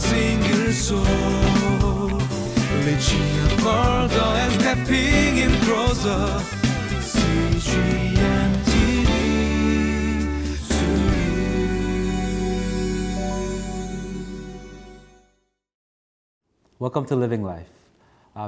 single soul, reaching further and stepping in closer. CGMTV to you. Welcome to Living Life.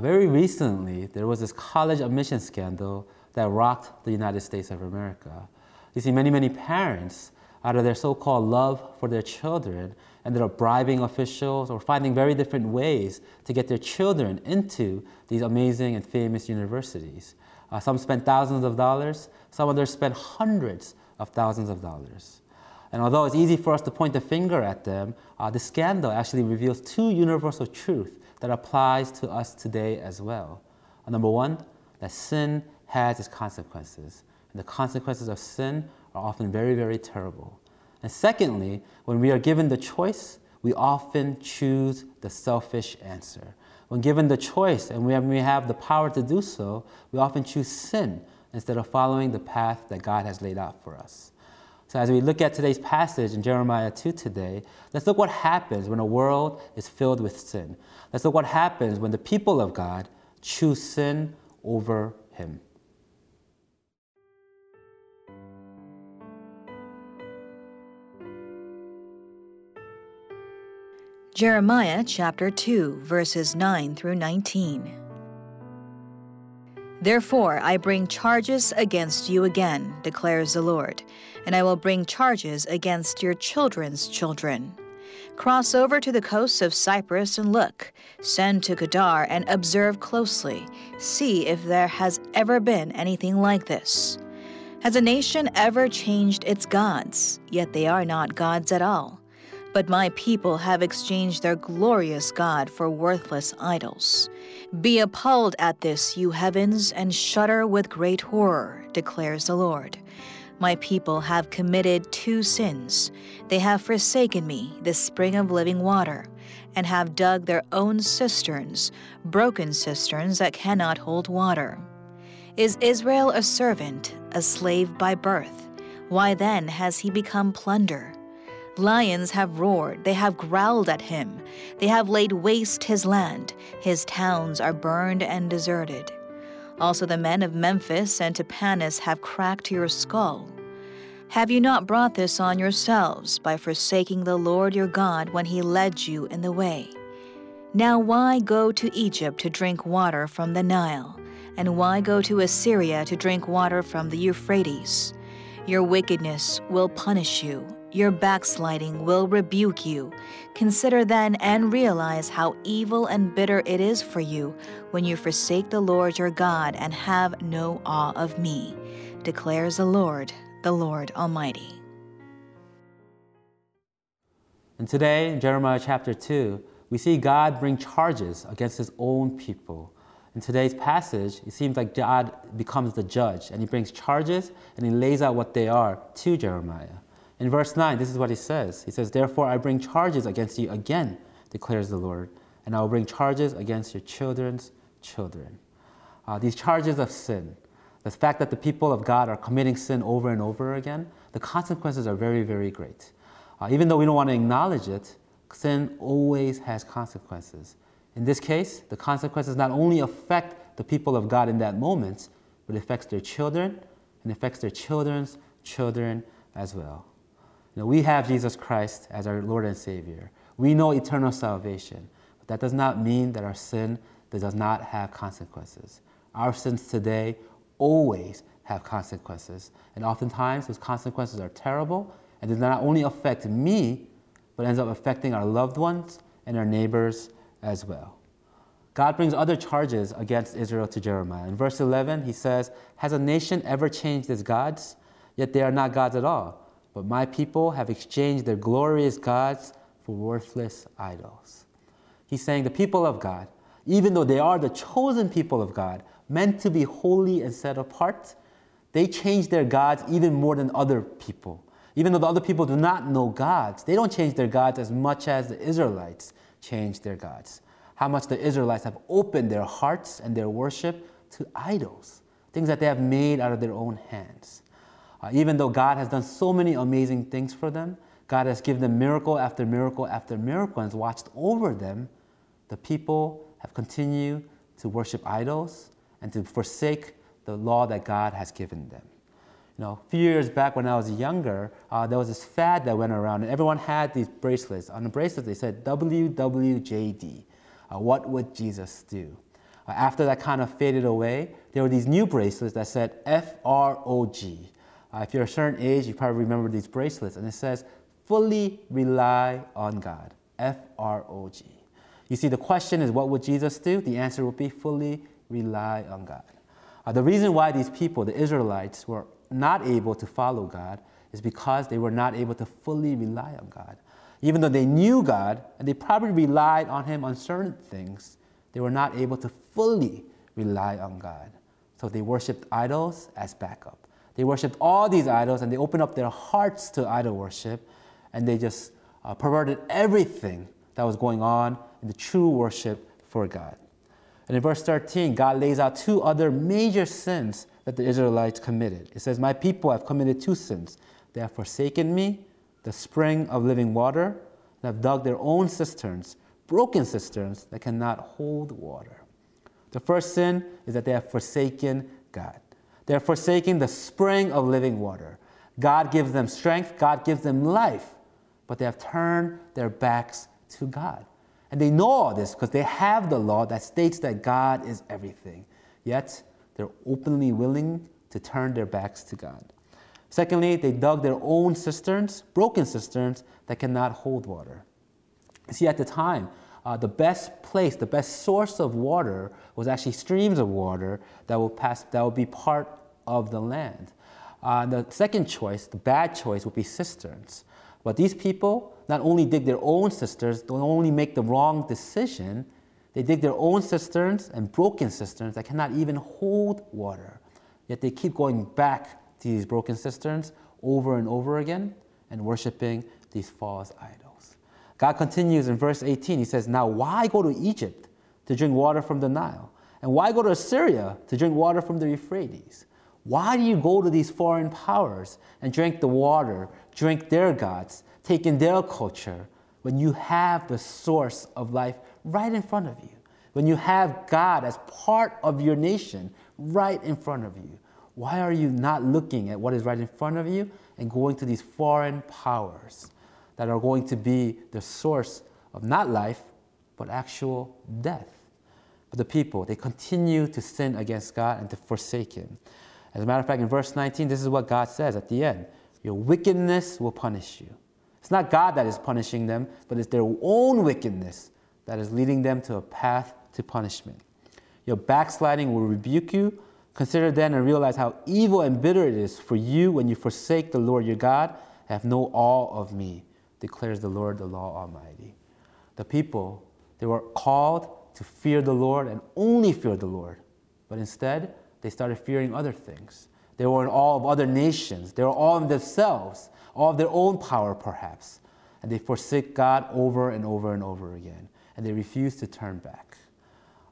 Very recently, there was this college admissions scandal that rocked the United States of America. You see, many parents, out of their so-called love for their children, ended up bribing officials or finding very different ways to get their children into these amazing and famous universities. Some spent thousands of dollars, some others spent hundreds of thousands of dollars. And although it's easy for us to point the finger at them, the scandal actually reveals two universal truths that applies to us today as well. Number one, that sin has its consequences. And the consequences of sin are often very terrible. And secondly, when we are given the choice, we often choose the selfish answer. When given the choice and when we have the power to do so, we often choose sin instead of following the path that God has laid out for us. So as we look at today's passage in Jeremiah 2 today, let's look what happens when a world is filled with sin. Let's look what happens when the people of God choose sin over Him. Jeremiah chapter 2, verses 9 through 19. Therefore I bring charges against you again, declares the Lord, and I will bring charges against your children's children. Cross over to the coasts of Cyprus and look, send to Kedar and observe closely, see if there has ever been anything like this. Has a nation ever changed its gods? Yet they are not gods at all. But my people have exchanged their glorious God for worthless idols. Be appalled at this, you heavens, and shudder with great horror, declares the Lord. My people have committed two sins. They have forsaken me, the spring of living water, and have dug their own cisterns, broken cisterns that cannot hold water. Is Israel a servant, a slave by birth? Why then has he become plunder? Lions have roared, they have growled at him, they have laid waste his land, his towns are burned and deserted. Also the men of Memphis and Tapanhes have cracked your skull. Have you not brought this on yourselves by forsaking the Lord your God when he led you in the way? Now why go to Egypt to drink water from the Nile? And why go to Assyria to drink water from the Euphrates? Your wickedness will punish you. Your backsliding will rebuke you. Consider then and realize how evil and bitter it is for you when you forsake the Lord your God and have no awe of me, declares the Lord Almighty. And today, in Jeremiah chapter 2, we see God bring charges against his own people. In today's passage, it seems like God becomes the judge, and he brings charges and he lays out what they are to Jeremiah. In verse 9, this is what he says. He says, "Therefore I bring charges against you again, declares the Lord, and I will bring charges against your children's children." These charges of sin, the fact that the people of God are committing sin over and over again, the consequences are very great. Even though we don't want to acknowledge it, sin always has consequences. In this case, the consequences not only affect the people of God in that moment, but it affects their children and affects their children's children as well. Now, we have Jesus Christ as our Lord and Savior. We know eternal salvation, but that does not mean that our sin does not have consequences. Our sins today always have consequences, and oftentimes those consequences are terrible and does not only affect me, but ends up affecting our loved ones and our neighbors as well. God brings other charges against Israel to Jeremiah. In verse 11, he says, "Has a nation ever changed its gods? Yet they are not gods at all. But my people have exchanged their glorious gods for worthless idols." He's saying the people of God, even though they are the chosen people of God, meant to be holy and set apart, they change their gods even more than other people. Even though the other people do not know gods, they don't change their gods as much as the Israelites change their gods. How much the Israelites have opened their hearts and their worship to idols, things that they have made out of their own hands. Even though God has done so many amazing things for them, God has given them miracle after miracle after miracle and has watched over them. The people have continued to worship idols and to forsake the law that God has given them. You know, a few years back when I was younger, there was this fad that went around, and everyone had these bracelets. On the bracelets, they said WWJD, what would Jesus do? After that kind of faded away, there were these new bracelets that said FROG. If you're a certain age, you probably remember these bracelets, and it says, fully rely on God, F-R-O-G. You see, the question is, what would Jesus do? The answer would be, fully rely on God. The reason why these people, the Israelites, were not able to follow God is because they were not able to fully rely on God. Even though they knew God, and they probably relied on Him on certain things, they were not able to fully rely on God. So they worshipped idols as backup. They worshipped all these idols, and they opened up their hearts to idol worship, and they just perverted everything that was going on in the true worship for God. And in verse 13, God lays out two other major sins that the Israelites committed. It says, my people have committed two sins. They have forsaken me, the spring of living water, and have dug their own cisterns, broken cisterns that cannot hold water. The first sin is that they have forsaken God. They're forsaking the spring of living water. God gives them strength, God gives them life, but they have turned their backs to God. And they know all this because they have the law that states that God is everything. Yet, they're openly willing to turn their backs to God. Secondly, they dug their own cisterns, broken cisterns, that cannot hold water. You see, at the time, the best place, the best source of water was actually streams of water that would be part of the land. The second choice, the bad choice, would be cisterns. But these people not only dig their own cisterns, don't only make the wrong decision, they dig their own cisterns and broken cisterns that cannot even hold water. Yet they keep going back to these broken cisterns over and over again and worshiping these false idols. God continues in verse 18. He says, now why go to Egypt to drink water from the Nile? And why go to Assyria to drink water from the Euphrates? Why do you go to these foreign powers and drink the water, drink their gods, take in their culture, when you have the source of life right in front of you? When you have God as part of your nation right in front of you? Why are you not looking at what is right in front of you and going to these foreign powers that are going to be the source of not life, but actual death? But the people, they continue to sin against God and to forsake Him. As a matter of fact, in verse 19, this is what God says at the end. Your wickedness will punish you. It's not God that is punishing them, but it's their own wickedness that is leading them to a path to punishment. Your backsliding will rebuke you. Consider then and realize how evil and bitter it is for you when you forsake the Lord your God, have no awe of me, declares the Lord, the Law Almighty. The people, they were called to fear the Lord and only fear the Lord, but instead, they started fearing other things. They were in awe of other nations. They were all in themselves, all of their own power perhaps. And they forsake God over and over and over again. And they refused to turn back.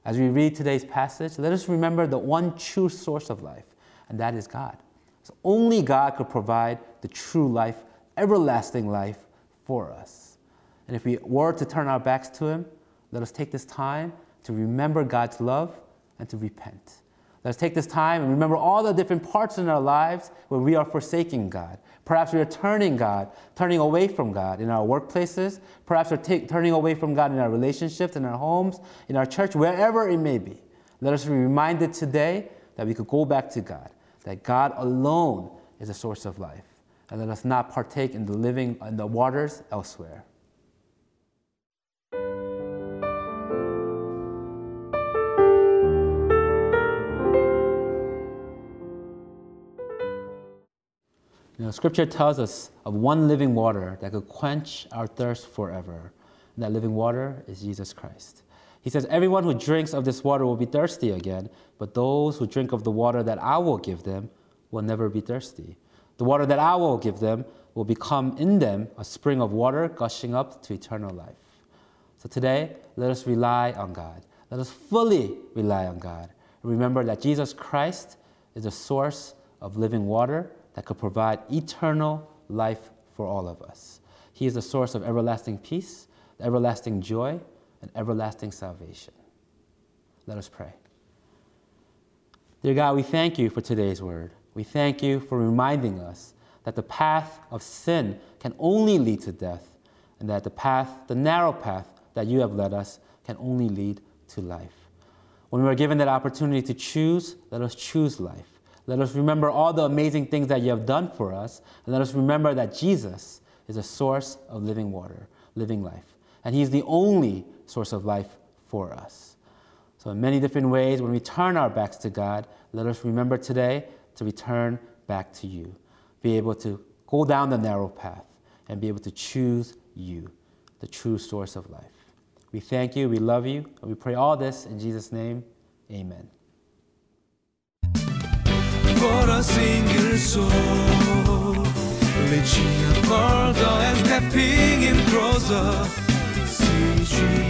As we read today's passage, let us remember the one true source of life, and that is God. So only God could provide the true life, everlasting life for us. And if we were to turn our backs to Him, let us take this time to remember God's love and to repent. Let's take this time and remember all the different parts in our lives where we are forsaking God. Perhaps we are turning away from God in our workplaces. Perhaps we're turning away from God in our relationships, in our homes, in our church, wherever it may be. Let us be reminded today that we could go back to God, that God alone is the source of life. And let us not partake in the living in the waters elsewhere. You know, Scripture tells us of one living water that could quench our thirst forever. And that living water is Jesus Christ. He says, everyone who drinks of this water will be thirsty again, but those who drink of the water that I will give them will never be thirsty. The water that I will give them will become in them a spring of water gushing up to eternal life. So today, let us rely on God. Let us fully rely on God. And remember that Jesus Christ is the source of living water that could provide eternal life for all of us. He is the source of everlasting peace, everlasting joy, and everlasting salvation. Let us pray. Dear God, we thank you for today's word. We thank you for reminding us that the path of sin can only lead to death, and that the narrow path that you have led us can only lead to life. When we are given that opportunity to choose, let us choose life. Let us remember all the amazing things that you have done for us, and let us remember that Jesus is a source of living water, living life, and he's the only source of life for us. So in many different ways, when we turn our backs to God, let us remember today to return back to you, be able to go down the narrow path and be able to choose you, the true source of life. We thank you, we love you, and we pray all this in Jesus' name. Amen. For a single soul, reaching a further and stepping in closer,